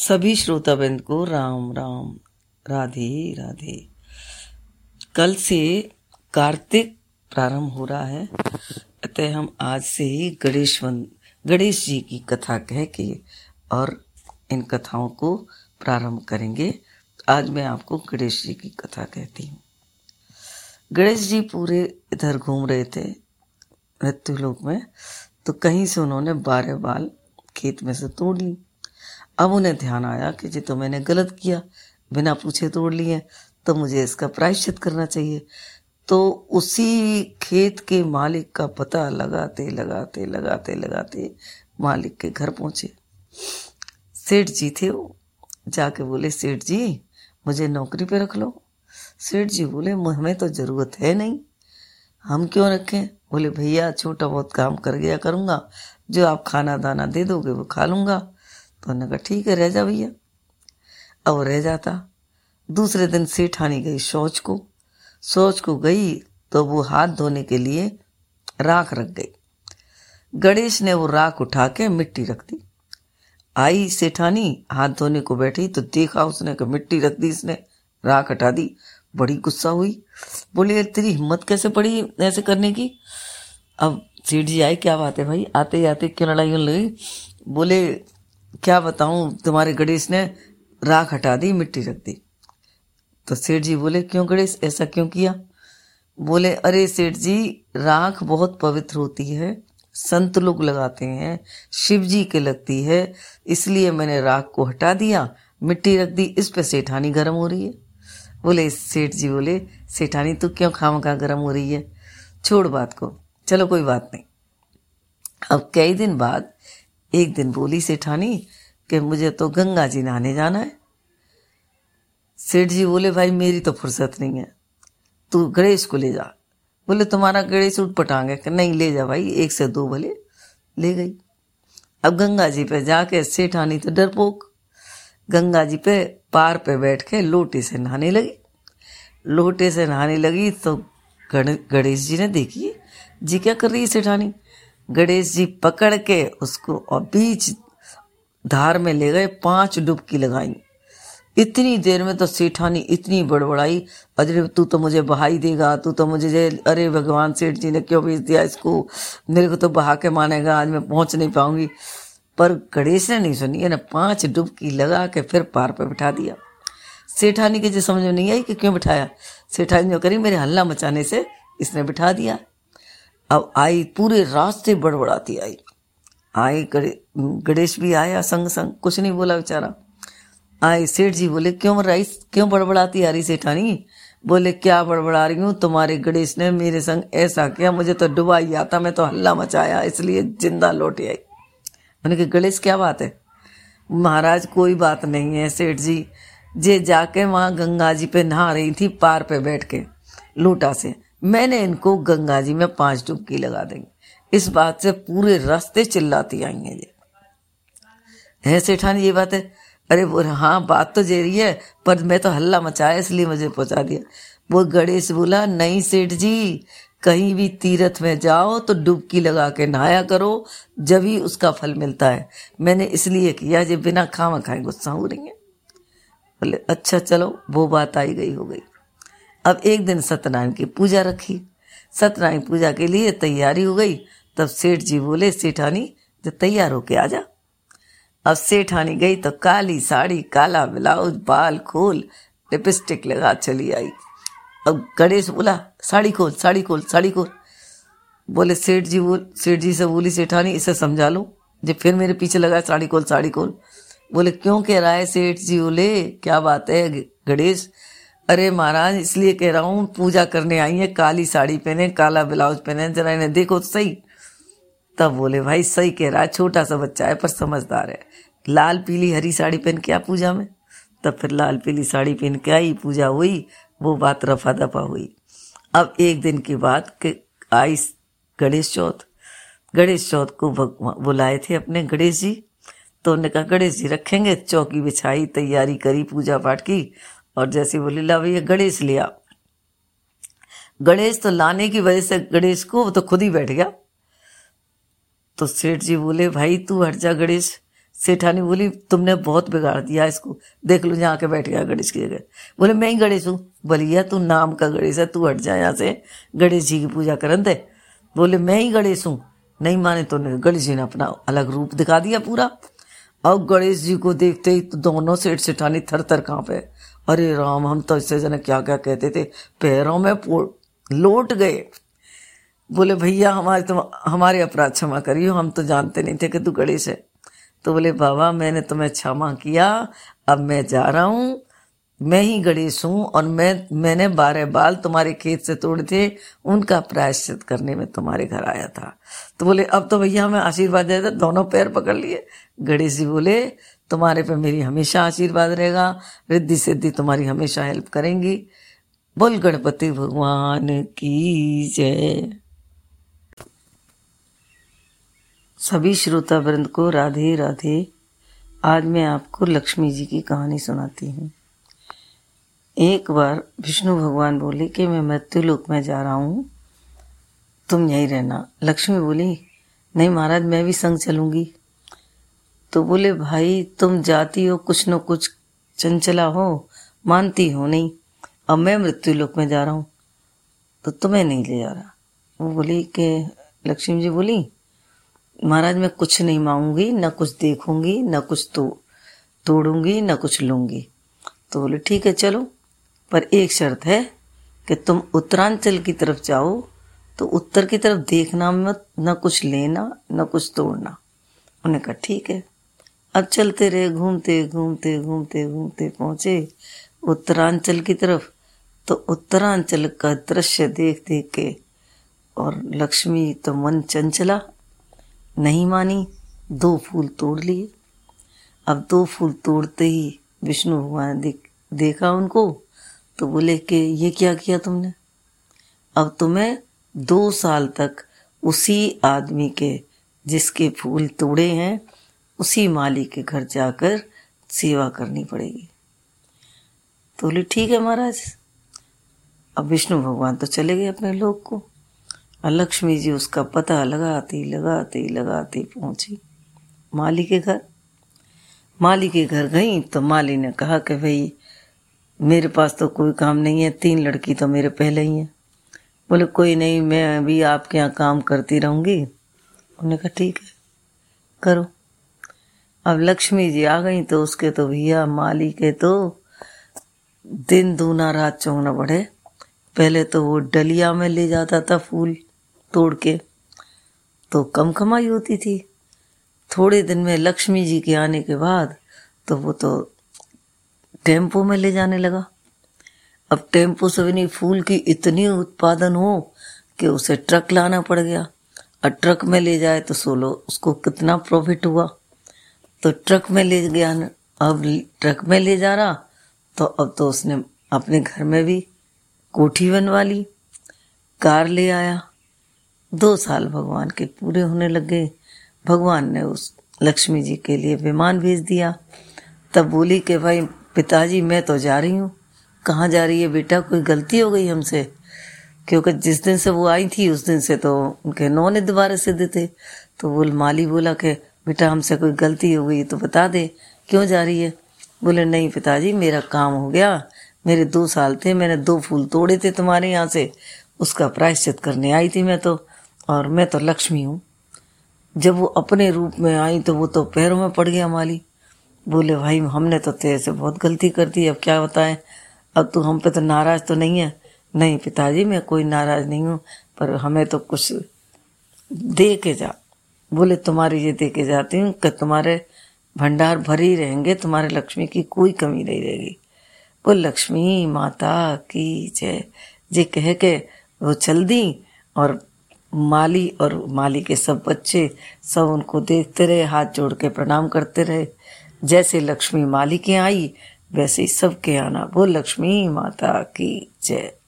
सभी श्रोताबंद को राम राम, राधे राधे। कल से कार्तिक प्रारंभ हो रहा है, अतः हम आज से ही गणेश जी की कथा कह के और इन कथाओं को प्रारंभ करेंगे। आज मैं आपको गणेश जी की कथा कहती हूँ। गणेश जी पूरे इधर घूम रहे थे मृत्यु लोक में, तो कहीं से उन्होंने 12 बाल खेत में से तोड़ ली। अब उन्हें ध्यान आया कि ये तो मैंने गलत किया, बिना पूछे तोड़ लिए, तो मुझे इसका प्रायश्चित करना चाहिए। तो उसी खेत के मालिक का पता लगाते मालिक के घर पहुँचे। सेठ जी थे, जाके बोले, सेठ जी मुझे नौकरी पे रख लो। सेठ जी बोले, हमें तो ज़रूरत है नहीं, हम क्यों रखें। बोले, भैया छोटा बहुत काम कर गया करूँगा, जो आप खाना दाना दे दोगे वो खा लूँगा। तो उन्होंने कहा, ठीक है, रह जा भैया। अब रह जाता। दूसरे दिन सेठानी गई शौच को गई तो वो हाथ धोने के लिए राख रख गई। गणेश ने वो राख उठा के मिट्टी रख दी। आई सेठानी हाथ धोने को बैठी तो देखा उसने कि मिट्टी रख दी इसने, राख हटा दी। बड़ी गुस्सा हुई, बोले, तेरी हिम्मत कैसे पड़ी ऐसे करने की। अब सेठ जी आए, क्या बात है भाई, आते आते क्यों लड़ाई होने लगी। बोले, क्या बताऊं, तुम्हारे गणेश ने राख हटा दी, मिट्टी रख दी। तो सेठ जी बोले, क्यों गणेश, ऐसा क्यों किया। बोले, अरे सेठ जी, राख बहुत पवित्र होती है, संत लोग लगाते हैं, शिव जी के लगती है, इसलिए मैंने राख को हटा दिया, मिट्टी रख दी। इस पे सेठानी गर्म हो रही है। बोले सेठ जी, बोले सेठानी, तू क्यों खामखा गर्म हो रही है, छोड़ बात को, चलो कोई बात नहीं। अब कई दिन बाद एक दिन बोली सेठानी कि मुझे तो गंगा जी नहाने जाना है। सेठ जी बोले, भाई मेरी तो फुर्सत नहीं है, तू गणेश को ले जा। बोले, तुम्हारा गणेश उठ पटांग है कि नहीं, ले जा भाई, एक से दो भले। ले गई। अब गंगा जी पे जाके सेठानी तो डरपोक, गंगा जी पे पार पे बैठ के लोटे से नहाने लगी। तो गणेश जी ने देखी, जी क्या कर रही है सेठानी। गणेश जी पकड़ के उसको और बीच धार में ले गए, 5 डुबकी लगाई। इतनी देर में तो सेठानी इतनी बड़बड़ाई, अरे तू तो मुझे बहाई देगा, तू तो मुझे, अरे भगवान सेठ जी ने क्यों भेज दिया इसको, मेरे को तो बहा के मानेगा, आज मैं पहुंच नहीं पाऊंगी। पर गणेश ने नहीं सुनी है ना, 5 डुबकी लगा के फिर पार पर बिठा दिया। सेठानी के जो समझ में नहीं आई कि क्यों बिठाया। सेठानी जो करी, मेरे हल्ला मचाने से इसने बिठा दिया। अब आई, पूरे रास्ते बड़बड़ाती आई। गणेश भी आया संग, कुछ नहीं बोला बेचारा। आई, सेठ जी बोले, क्यों बड़बड़ाती आ रही सेठानी। बोले, क्या बड़बड़ा रही हूँ, तुम्हारे गणेश ने मेरे संग ऐसा किया, मुझे तो डुबा ही आता, मैं तो हल्ला मचाया, इसलिए जिंदा लौट आई। मैंने कहा, गणेश क्या बात है। महाराज कोई बात नहीं है सेठ जी, जे जाके वहाँ गंगा जी पे नहा रही थी, पार पे बैठ के लोटा से, मैंने इनको गंगा जी में 5 डुबकी लगा देंगे। इस बात से पूरे रास्ते चिल्लाती आई हैं। ये है सेठानी, ये बात है। अरे बोल, हाँ बात तो जेरी है, पर मैं तो हल्ला मचाया इसलिए मुझे पहुँचा दिया। वो गणेश बोला, नहीं सेठ जी, कहीं भी तीर्थ में जाओ तो डुबकी लगा के नहाया करो, जब ही उसका फल मिलता है, मैंने इसलिए किया, जब बिना खामा खाए गुस्सा हो रही है। बोले, अच्छा चलो, वो बात आई गई हो गई। अब एक दिन सत्यनारायण की पूजा रखी, सत्यनारायण पूजा के लिए तैयारी हो गई। तब सेठ जी बोले, सेठानी जो तैयार होके आ जा। अब सेठानी गई तो काली साड़ी, काला ब्लाउज, बाल खोल, लिपस्टिक लगा चली आई। अब गणेश बोला, साड़ी खोल। बोले सेठ जी से बोली सेठानी, इसे समझा लो, जब फिर मेरे पीछे लगा, साड़ी खोल। बोले, क्यों कह रहा है सेठ जी। बोले, क्या बात है गणेश। अरे महाराज, इसलिए कह रहा हूँ, पूजा करने आई है, काली साड़ी पहने, काला ब्लाउज पहने, जरा इन्हें देखो तो सही। तब बोले, भाई सही कह रहा है, छोटा सा बच्चा है पर समझदार है, लाल पीली हरी साड़ी पहन के आ पूजा में। तब फिर लाल पीली साड़ी पहन के आई, पूजा हुई, वो बात रफा दफा हुई। अब एक दिन की बात कि आई गणेश चौथ को बुलाए थे अपने गणेश जी। तो उन्होंने कहा, गणेश जी रखेंगे। चौकी बिछाई, तैयारी करी पूजा पाठ की, और जैसे बोली, ला भैया गणेश लिया। गणेश तो लाने की वजह से गणेश को वो तो खुद ही बैठ गया। तो सेठ जी बोले, भाई तू हट जा गणेश। सेठानी बोली, तुमने बहुत बिगाड़ दिया इसको, देख लो यहाँ के बैठ गया गणेश की जगह। बोले, मैं ही गणेश हूँ। बोली, या तू नाम का गणेश है, तू हट जा यहाँ से, गणेश जी की पूजा करन दे। बोले, मैं ही गणेश हूँ। नहीं माने तो गणेश जी ने अपना अलग रूप दिखा दिया पूरा। अब गणेश जी को देखते ही तो दोनों सेठ सेठानी थर थर कांपे। अरे राम, हम तो इससे जाने क्या क्या कहते थे, पैरों में लोट गए। बोले, भैया हमारे अपराध क्षमा करियो, हम तो जानते नहीं थे कि तू गणेश है। तो बोले, बाबा मैंने तुम्हें क्षमा किया, अब मैं जा रहा हूँ, मैं ही गणेश हूँ, और मैंने 12 बाल तुम्हारे खेत से तोड़े थे, उनका प्रायश्चित करने में तुम्हारे घर आया था। तो बोले, अब तो भैया हमें आशीर्वाद देता। दोनों पैर पकड़ लिए। गणेश जी बोले, तुम्हारे पे मेरी हमेशा आशीर्वाद रहेगा, रिद्धि सिद्धि तुम्हारी हमेशा हेल्प करेंगी। बोल गणपति भगवान की जय। सभी श्रोता वृंद को राधे राधे। आज मैं आपको लक्ष्मी जी की कहानी सुनाती हूँ। एक बार विष्णु भगवान बोले कि मैं मृत्यु लोक में जा रहा हूँ, तुम यहीं रहना। लक्ष्मी बोली, नहीं महाराज, मैं भी संग चलूँगी। तो बोले, भाई तुम जाती हो, कुछ न कुछ चंचला हो, मानती हो नहीं, अब मैं मृत्यु लोक में जा रहा हूँ तो तुम्हें नहीं ले जा रहा। वो बोली कि लक्ष्मी जी बोली, महाराज मैं कुछ नहीं मांगूंगी, ना कुछ देखूंगी, ना कुछ तोड़ूंगी, ना कुछ लूंगी। तो बोले, ठीक है चलो, पर एक शर्त है कि तुम उत्तरांचल की तरफ जाओ तो उत्तर की तरफ देखना मत, ना कुछ लेना ना कुछ तोड़ना। उन्होंने कहा ठीक है। अब चलते रहे, घूमते घूमते घूमते घूमते पहुंचे उत्तरांचल की तरफ। तो उत्तरांचल का दृश्य देख देख के और लक्ष्मी तो मन चंचला, नहीं मानी, 2 फूल तोड़ लिए। अब 2 फूल तोड़ते ही विष्णु भगवान ने देखा उनको तो बोले कि ये क्या किया तुमने, अब तुम्हें 2 साल तक उसी आदमी के जिसके फूल तोड़े हैं उसी माली के घर जाकर सेवा करनी पड़ेगी। तो बोले, ठीक है महाराज। अब विष्णु भगवान तो चले गए अपने लोक को, और लक्ष्मी जी उसका पता लगाती लगाती लगाती पहुंची माली के घर। माली के घर गई तो माली ने कहा कि भाई मेरे पास तो कोई काम नहीं है, 3 लड़की तो मेरे पहले ही हैं। बोले, कोई नहीं, मैं भी आपके यहाँ काम करती रहूँगी। उन्होंने कहा ठीक है करो। अब लक्ष्मी जी आ गई तो उसके तो भैया माली के तो दिन दूना रात चौगना बढ़े। पहले तो वो डलिया में ले जाता था फूल तोड़ के, तो कम कमाई होती थी। थोड़े दिन में लक्ष्मी जी के आने के बाद तो वो तो टेम्पो में ले जाने लगा। अब टेम्पो से भी नहीं, फूल की इतनी उत्पादन हो कि उसे ट्रक लाना पड़ गया, और ट्रक में ले जाए तो सोलो उसको कितना प्रॉफिट हुआ। तो ट्रक में ले गया, अब ट्रक में ले जा रहा तो अब तो उसने अपने घर में भी कोठी बनवा ली, कार ले आया। 2 साल भगवान के पूरे होने लग गए। भगवान ने उस लक्ष्मी जी के लिए विमान भेज दिया। तब बोली कि भाई पिताजी मैं तो जा रही हूँ। कहाँ जा रही है बेटा, कोई गलती हो गई हमसे, क्योंकि जिस दिन से वो आई थी उस दिन से तो उनके नौने दोबारा सिद्ध थे। तो वो माली बोला कि बेटा हमसे कोई गलती हो गई तो बता दे, क्यों जा रही है। बोले, नहीं पिताजी मेरा काम हो गया, मेरे 2 साल थे, मैंने 2 फूल तोड़े थे तुम्हारे यहाँ से, उसका प्रायश्चित करने आई थी मैं तो, और मैं तो लक्ष्मी हूँ। जब वो अपने रूप में आई तो वो तो पैरों में पड़ गया माली। बोले, भाई हमने तो तेरे से बहुत गलती कर दी, अब क्या बताएं, अब तू हम पे तो नाराज़ तो नहीं है। नहीं पिताजी मैं कोई नाराज नहीं हूँ, पर हमें तो कुछ दे के जा। बोले, तुम्हारे ये दे के जाती हूँ कि तुम्हारे भंडार भरी रहेंगे, तुम्हारे लक्ष्मी की कोई कमी नहीं रहेगी। बोल लक्ष्मी माता की जय। जे कह के वो चल दी, और माली के सब बच्चे सब उनको देखते रहे, हाथ जोड़ के प्रणाम करते रहे। जैसे लक्ष्मी माली के आई वैसे ही सब के आना। बोल लक्ष्मी माता की जय।